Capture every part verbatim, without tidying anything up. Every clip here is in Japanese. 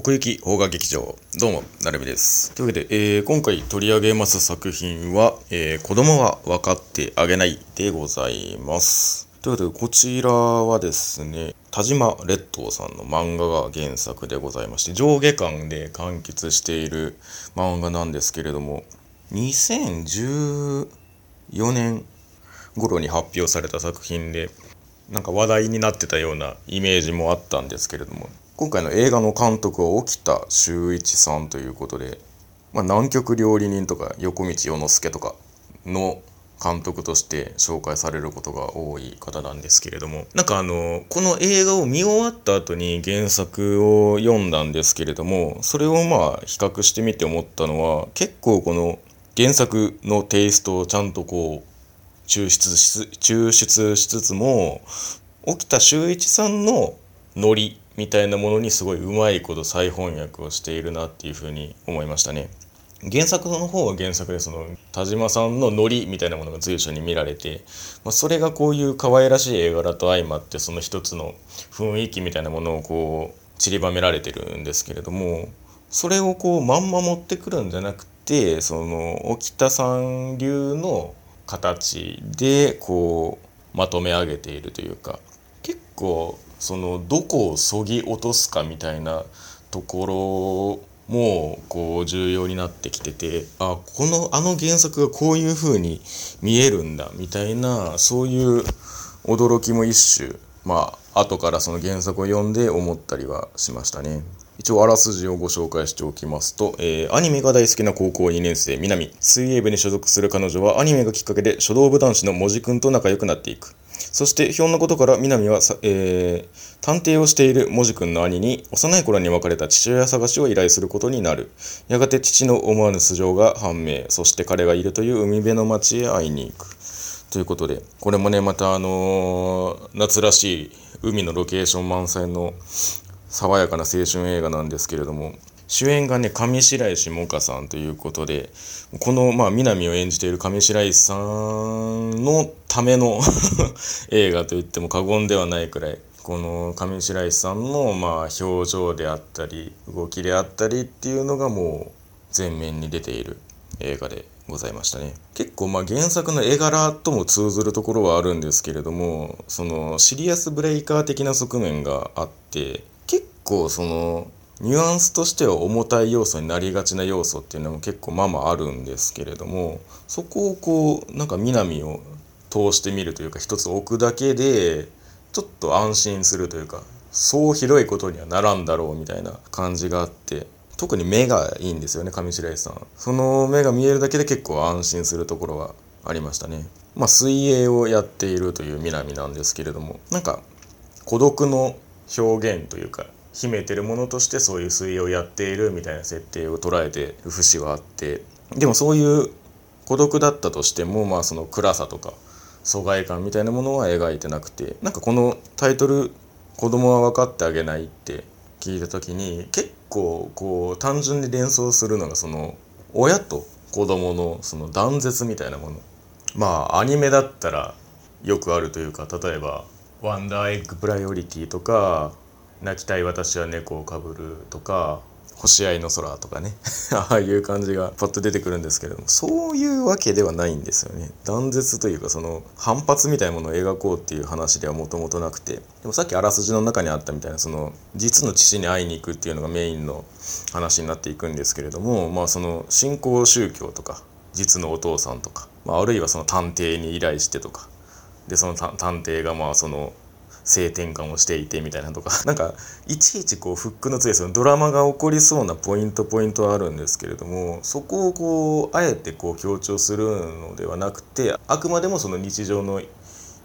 奥行き邦画劇場、どうもなるみです。というわけで、えー、今回取り上げます作品は、えー、子供は分かってあげないでございます。ということで、こちらはですね、田島列島さんの漫画が原作でございまして、上下巻で完結している漫画なんですけれども、にせんじゅうよねん頃に発表された作品で、なんか話題になってたようなイメージもあったんですけれども、今回の映画の監督は沖田修一さんということで、まあ、南極料理人とか横道世之助とかの監督として紹介されることが多い方なんですけれども、なんかあのこの映画を見終わった後に原作を読んだんですけれども、それをまあ比較してみて思ったのは、結構この原作のテイストをちゃんとこう抽出し、抽出しつつも、沖田修一さんのノリみたいなものにすごいうまいこと再翻訳をしているなっていうふうに思いましたね。原作の方は原作で、その田島さんのノリみたいなものが随所に見られて、まあ、それがこういう可愛らしい絵柄と相まって、その一つの雰囲気みたいなものをこう散りばめられてるんですけれども、それをこうまんま持ってくるんじゃなくて、その沖田さん流の形でこうまとめ上げているというか、結構そのどこをそぎ落とすかみたいなところもこう重要になってきてて、あこのあの原作がこういう風に見えるんだみたいな、そういう驚きも一種、まあ後からその原作を読んで思ったりはしましたね。一応あらすじをご紹介しておきますと、えー、アニメが大好きな高校にねん生南、水泳部に所属する彼女はアニメがきっかけで書道部男子の門司君と仲良くなっていく。そしてひょんなことから南は、えー、探偵をしている門司君の兄に幼い頃に別れた父親探しを依頼することになる。やがて父の思わぬ素性が判明。そして彼がいるという海辺の町へ会いに行くということで、これもねまたあのー、夏らしい海のロケーション満載の爽やかな青春映画なんですけれども、主演がね上白石萌歌さんということで、このまあ南を演じている上白石さんのための映画といっても過言ではないくらい、この上白石さんのまあ表情であったり動きであったりっていうのがもう前面に出ている映画でございましたね。結構まあ原作の絵柄とも通ずるところはあるんですけれども、そのシリアスブレイカー的な側面があって、結構そのニュアンスとしては重たい要素になりがちな要素っていうのも結構まあまああるんですけれども、そこをこうなんか南を通してみるというか、一つ置くだけでちょっと安心するというか、そうひどいことにはならんだろうみたいな感じがあって、特に目がいいんですよね上白石さん。その目が見えるだけで結構安心するところはありましたね。まあ水泳をやっているという南なんですけれども、なんか孤独の表現というか秘めてるものとして、そういう水泳をやっているみたいな設定を捉えてる節はあって、でもそういう孤独だったとしても、まあその暗さとか疎外感みたいなものは描いてなくて、なんかこのタイトル「子供は分かってあげない」って聞いた時に、結構こう単純に連想するのが、その親と子供のその断絶みたいなもの、まあアニメだったらよくあるというか、例えば「ワンダーエッグプライオリティ」とか、泣きたい私は猫をかぶるとか、星合いの空とかねああいう感じがパッと出てくるんですけれども、そういうわけではないんですよね。断絶というか、その反発みたいなものを描こうっていう話ではもともとなくて、でもさっきあらすじの中にあったみたいな、その実の父に会いに行くっていうのがメインの話になっていくんですけれども、まあその信仰宗教とか実のお父さんとか、まあ、あるいはその探偵に依頼してとかで、その探偵がまあその性転換をしていてみたいなとか、なんかいちいちこうフックの強いそのドラマが起こりそうなポイントポイントはあるんですけれども、そこをこうあえてこう強調するのではなくて、あくまでもその日常の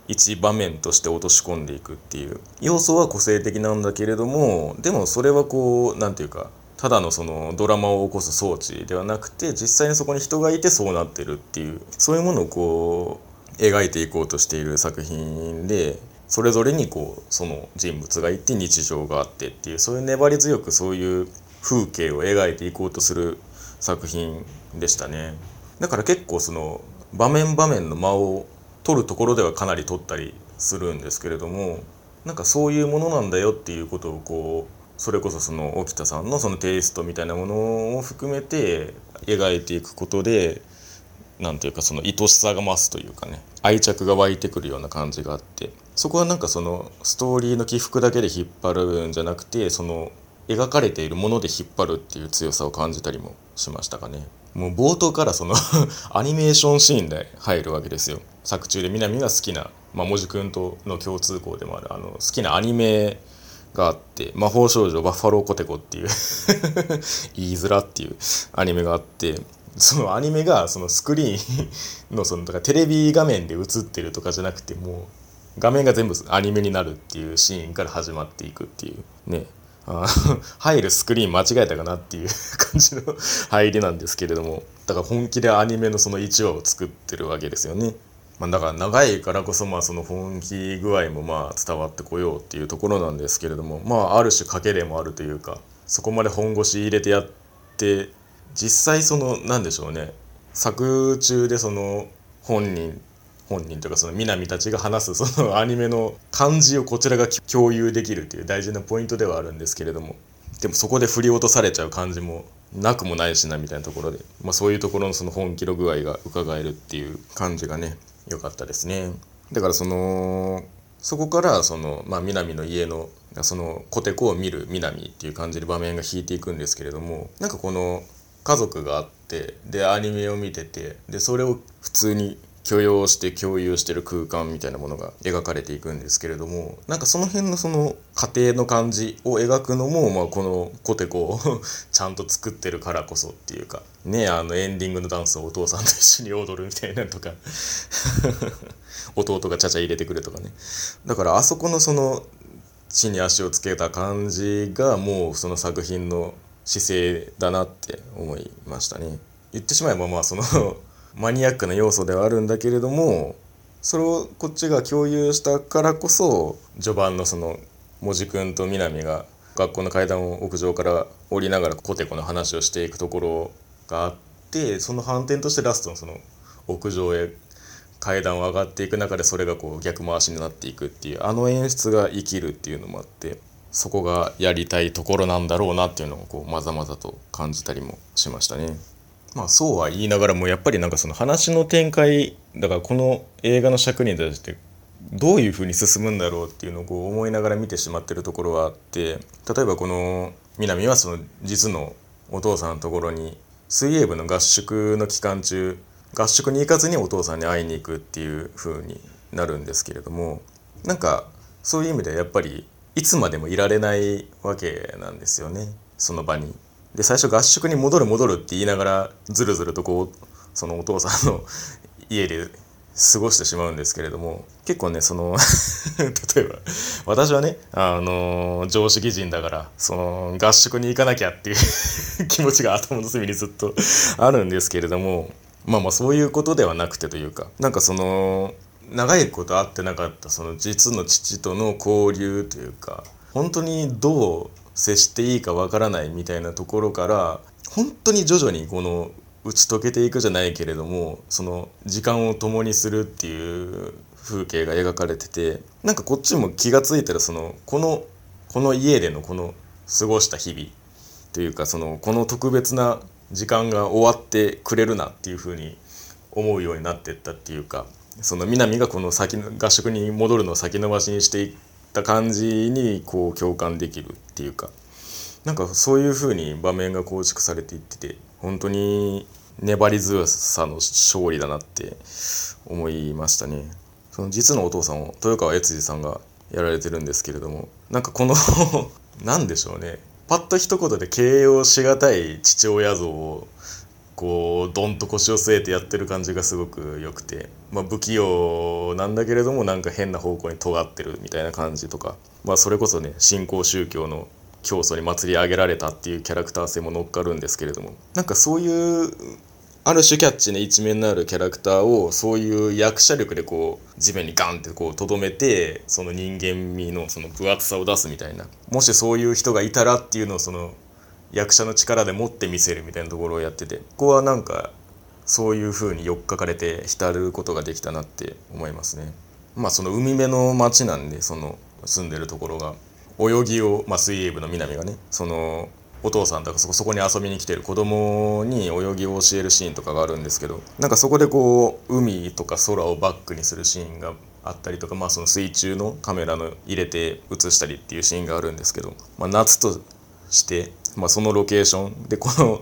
一場面として落とし込んでいくっていう要素は個性的なんだけれども、でもそれはこうなんていうか、ただのそのドラマを起こす装置ではなくて、実際にそこに人がいてそうなってるっていう、そういうものをこう描いていこうとしている作品で、それぞれにこうその人物がいて日常があってっていう、そういう粘り強くそういう風景を描いていこうとする作品でしたね。だから結構その場面場面の間を取るところではかなり取ったりするんですけれども、なんかそういうものなんだよっていうことをこそれこそその沖田さんのそのテイストみたいなものを含めて描いていくことで、なんていうかその愛しさが増すというかね、愛着が湧いてくるような感じがあって、そこはなんかそのストーリーの起伏だけで引っ張るんじゃなくて、その描かれているもので引っ張るっていう強さを感じたりもしましたかね。もう冒頭からそのアニメーションシーンで入るわけですよ。作中で南が好きな、まあ、もじくんとの共通項でもあるあの好きなアニメがあって、魔法少女バッファローコテコっていう言いづらっていうアニメがあって、そのアニメがそのスクリーンのそのだからテレビ画面で映ってるとかじゃなくて、もう画面が全部アニメになるっていうシーンから始まっていくっていうね、あ入るスクリーン間違えたかなっていう感じの入りなんですけれども、だから本気でアニメのそのいちわを作ってるわけですよね。まあ、だから長いからこそまあその本気具合もまあ伝わってこようっていうところなんですけれども、まあある種賭けでもあるというか、そこまで本腰入れてやって、実際その何でしょうね、作中でその本人本人というかその南たちが話すそのアニメの感じをこちらが共有できるっていう大事なポイントではあるんですけれども、でもそこで振り落とされちゃう感じもなくもないしなみたいなところで、まあ、そういうところのその本気の具合が伺えるっていう感じがね良かったですね。だからそのそこからその、まあ、南の家のそのコテコを見る南っていう感じで場面が引いていくんですけれども、なんかこの家族があって、でアニメを見てて、でそれを普通に許容して共有してる空間みたいなものが描かれていくんですけれども、なんかその辺のその過程の感じを描くのも、まあ、このコテコをちゃんと作ってるからこそっていうかね、あのエンディングのダンスをお父さんと一緒に踊るみたいなとか弟がちゃちゃ入れてくるとかね、だからあそこのその地に足をつけた感じがもうその作品の姿勢だなって思いましたね。言ってしまえばまあそのマニアックな要素ではあるんだけれども、それをこっちが共有したからこそ、序盤のそのもじくんとみなみが学校の階段を屋上から降りながらコテコの話をしていくところがあって、その反転としてラストのその屋上へ階段を上がっていく中で、それがこう逆回しになっていくっていう、あの演出が生きるっていうのもあって、そこがやりたいところなんだろうなっていうのをこうまざまざと感じたりもしましたね。まあ、そうは言いながらもやっぱりなんかその話の展開だから、この映画の尺に対してどういう風に進むんだろうっていうのをこう思いながら見てしまってるところはあって、例えばこの南はその実のお父さんのところに水泳部の合宿の期間中、合宿に行かずにお父さんに会いに行くっていう風になるんですけれども、なんかそういう意味ではやっぱりいつまでもいられないわけなんですよね、その場に。で最初合宿に戻る戻るって言いながらずるずるとこうそのお父さんの家で過ごしてしまうんですけれども、結構ねその例えば私はねあの常識人だから、その合宿に行かなきゃっていう気持ちが頭の隅にずっとあるんですけれども、まあまあそういうことではなくてというか、なんかその長いこと会ってなかったその実の父との交流というか、本当にどう接していいかわからないみたいなところから、本当に徐々にこの打ち解けていくじゃないけれども、その時間を共にするっていう風景が描かれてて、なんかこっちも気がついたらそのこのこの家でのこの過ごした日々というか、そのこの特別な時間が終わってくれるなっていう風に思うようになってったっていうか、その南がこの先の合宿に戻るのを先延ばしにしていった感じにこう共感できるっていうか、なんかそういう風に場面が構築されていってて、本当に粘り強さの勝利だなって思いましたね。その実のお父さんを豊川悦司さんがやられてるんですけれども、なんかこのなんでしょうね、パッと一言で形容しがたい父親像をこうどんと腰を据えてやってる感じがすごく良くて、まあ、不器用なんだけれどもなんか変な方向に尖ってるみたいな感じとか、まあ、それこそね新興宗教の教祖に祭り上げられたっていうキャラクター性も乗っかるんですけれども、なんかそういうある種キャッチな一面のあるキャラクターをそういう役者力でこう地面にガンってこうとどめて、その人間味のその分厚さを出すみたいな、もしそういう人がいたらっていうのをその役者の力で持って見せるみたいなところをやってて、ここはなんかそういう風によっかかれて浸ることができたなって思いますね。まあその海辺の町なんで、その住んでるところが泳ぎを、まあ、水泳部の南がね、そのお父さんとかそこ、そこに遊びに来てる子供に泳ぎを教えるシーンとかがあるんですけど、なんかそこでこう海とか空をバックにするシーンがあったりとか、まあ、その水中のカメラの入れて映したりっていうシーンがあるんですけど、まあ、夏として、まあ、そのロケーションでこの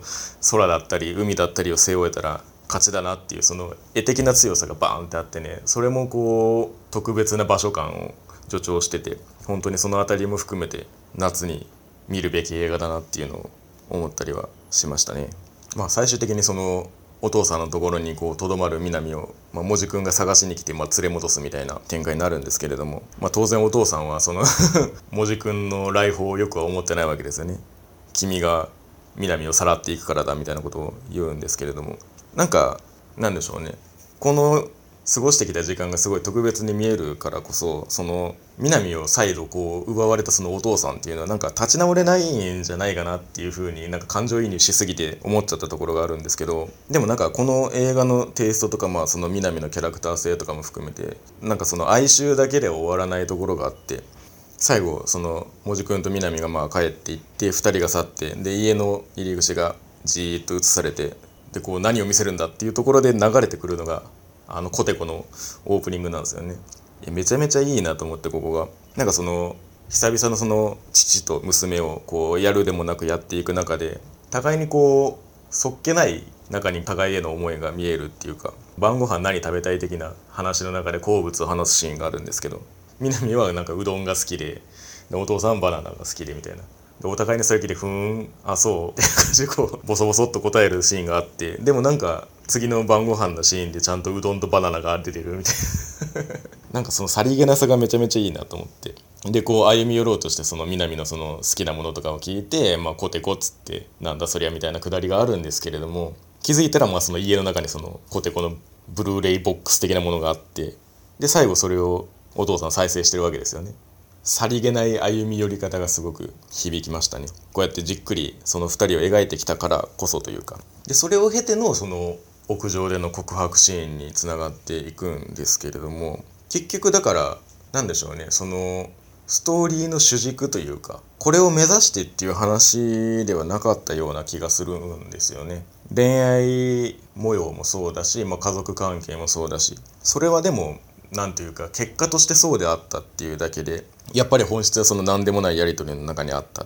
空だったり海だったりを背負えたら勝ちだなっていう、その絵的な強さがバーンってあってね、それもこう特別な場所感を助長してて、本当にそのあたりも含めて夏に見るべき映画だなっていうのを思ったりはしましたね。まあ、最終的にそのお父さんのところにとどまる南を、まあ、文字くんが探しに来て、まあ連れ戻すみたいな展開になるんですけれども、まあ、当然お父さんはその文字くんの来訪をよくは思ってないわけですよね。君が南をさらっていくからだみたいなことを言うんですけれども、なんかなんでしょうね、この過ごしてきた時間がすごい特別に見えるからこそ、その南を再度こう奪われたそのお父さんっていうのはなんか立ち直れないんじゃないかなっていう風に、なんか感情移入しすぎて思っちゃったところがあるんですけど、でもなんかこの映画のテイストとか、まあその南のキャラクター性とかも含めて、なんかその哀愁だけで終わらないところがあって、最後そのもじくんと南がまあ帰っていって、ふたりが去って、で家の入り口がじーっと映されて、でこう何を見せるんだっていうところで流れてくるのがあのコテコのオープニングなんですよね。めちゃめちゃいいなと思って、ここがなんかその久々のその父と娘をこうやるでもなくやっていく中で、互いにこうそっけない中に互いへの思いが見えるっていうか、晩ご飯何食べたい的な話の中で好物を話すシーンがあるんですけど、南はなんかうどんが好き で, でお父さんバナナが好きでみたいな、でお互いにそういう気でふーんあそうって感じでこうボソボソっと答えるシーンがあって、でもなんか次の晩ご飯のシーンでちゃんとうどんとバナナが出てるみたいななんかそのさりげなさがめちゃめちゃいいなと思って、でこう歩み寄ろうとして、その南のその好きなものとかを聞いて、まあコテコっつってなんだそりゃみたいなくだりがあるんですけれども、気づいたらまあその家の中にそのコテコのブルーレイボックス的なものがあって、で最後それをお父さん再生してるわけですよね。さりげない歩み寄り方がすごく響きましたね。こうやってじっくりそのふたりを描いてきたからこそというか、でそれを経てのその屋上での告白シーンにつながっていくんですけれども、結局だからなんでしょうね、そのストーリーの主軸というか、これを目指してっていう話ではなかったような気がするんですよね。恋愛模様もそうだし、まあ、家族関係もそうだし、それはでもなんていうか結果としてそうであったっていうだけで、やっぱり本質はその何でもないやり取りの中にあった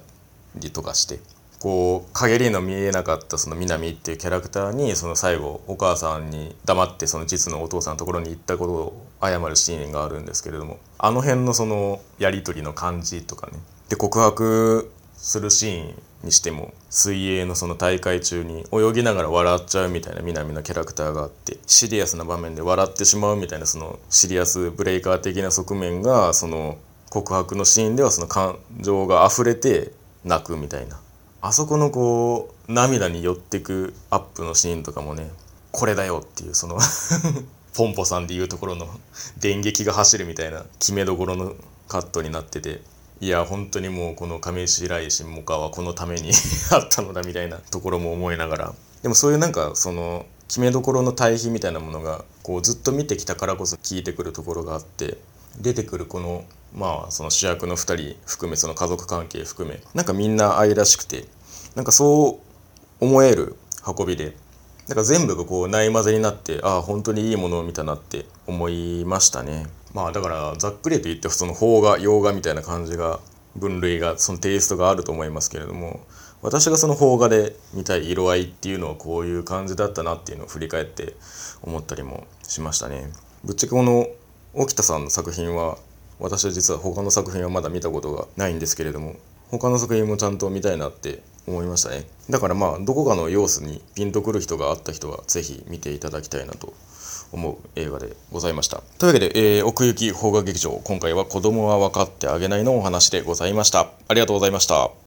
りとかして、こう陰りの見えなかったその南っていうキャラクターに、その最後お母さんに黙ってその実のお父さんのところに行ったことを謝るシーンがあるんですけれども、あの辺のそのやり取りの感じとかね、で告白するシーンにしても、水泳のその大会中に泳ぎながら笑っちゃうみたいな南のキャラクターがあって、シリアスな場面で笑ってしまうみたいな、そのシリアスブレイカー的な側面が、その告白のシーンではその感情が溢れて泣くみたいな、あそこのこう涙に寄ってくアップのシーンとかもね、これだよっていう、そのポンポさんでいうところの電撃が走るみたいな決めどころのカットになってて、いや本当にもうこの上白石萌歌はこのためにあったのだみたいなところも思いながら、でもそういうなんかその決めどころの対比みたいなものがこうずっと見てきたからこそ効いてくるところがあって、出てくるこのまあその主役のふたり含め、その家族関係含め、なんかみんな愛らしくて、なんかそう思える運びで、なんか全部がこうない混ぜになって、ああ本当にいいものを見たなって思いましたね。まあだからざっくりと言って、その邦画洋画みたいな感じが分類がそのテイストがあると思いますけれども、私がその邦画で見たい色合いっていうのはこういう感じだったなっていうのを振り返って思ったりもしましたね。ぶっちゃけこの沖田さんの作品は、私は実は他の作品はまだ見たことがないんですけれども、他の作品もちゃんと見たいなって思いましたね。だからまあどこかの要素にピンとくる人があった人はぜひ見ていただきたいなと思う映画でございました。というわけで、えー、奥行き邦画劇場、今回は子供は分かってあげないのお話でございました。ありがとうございました。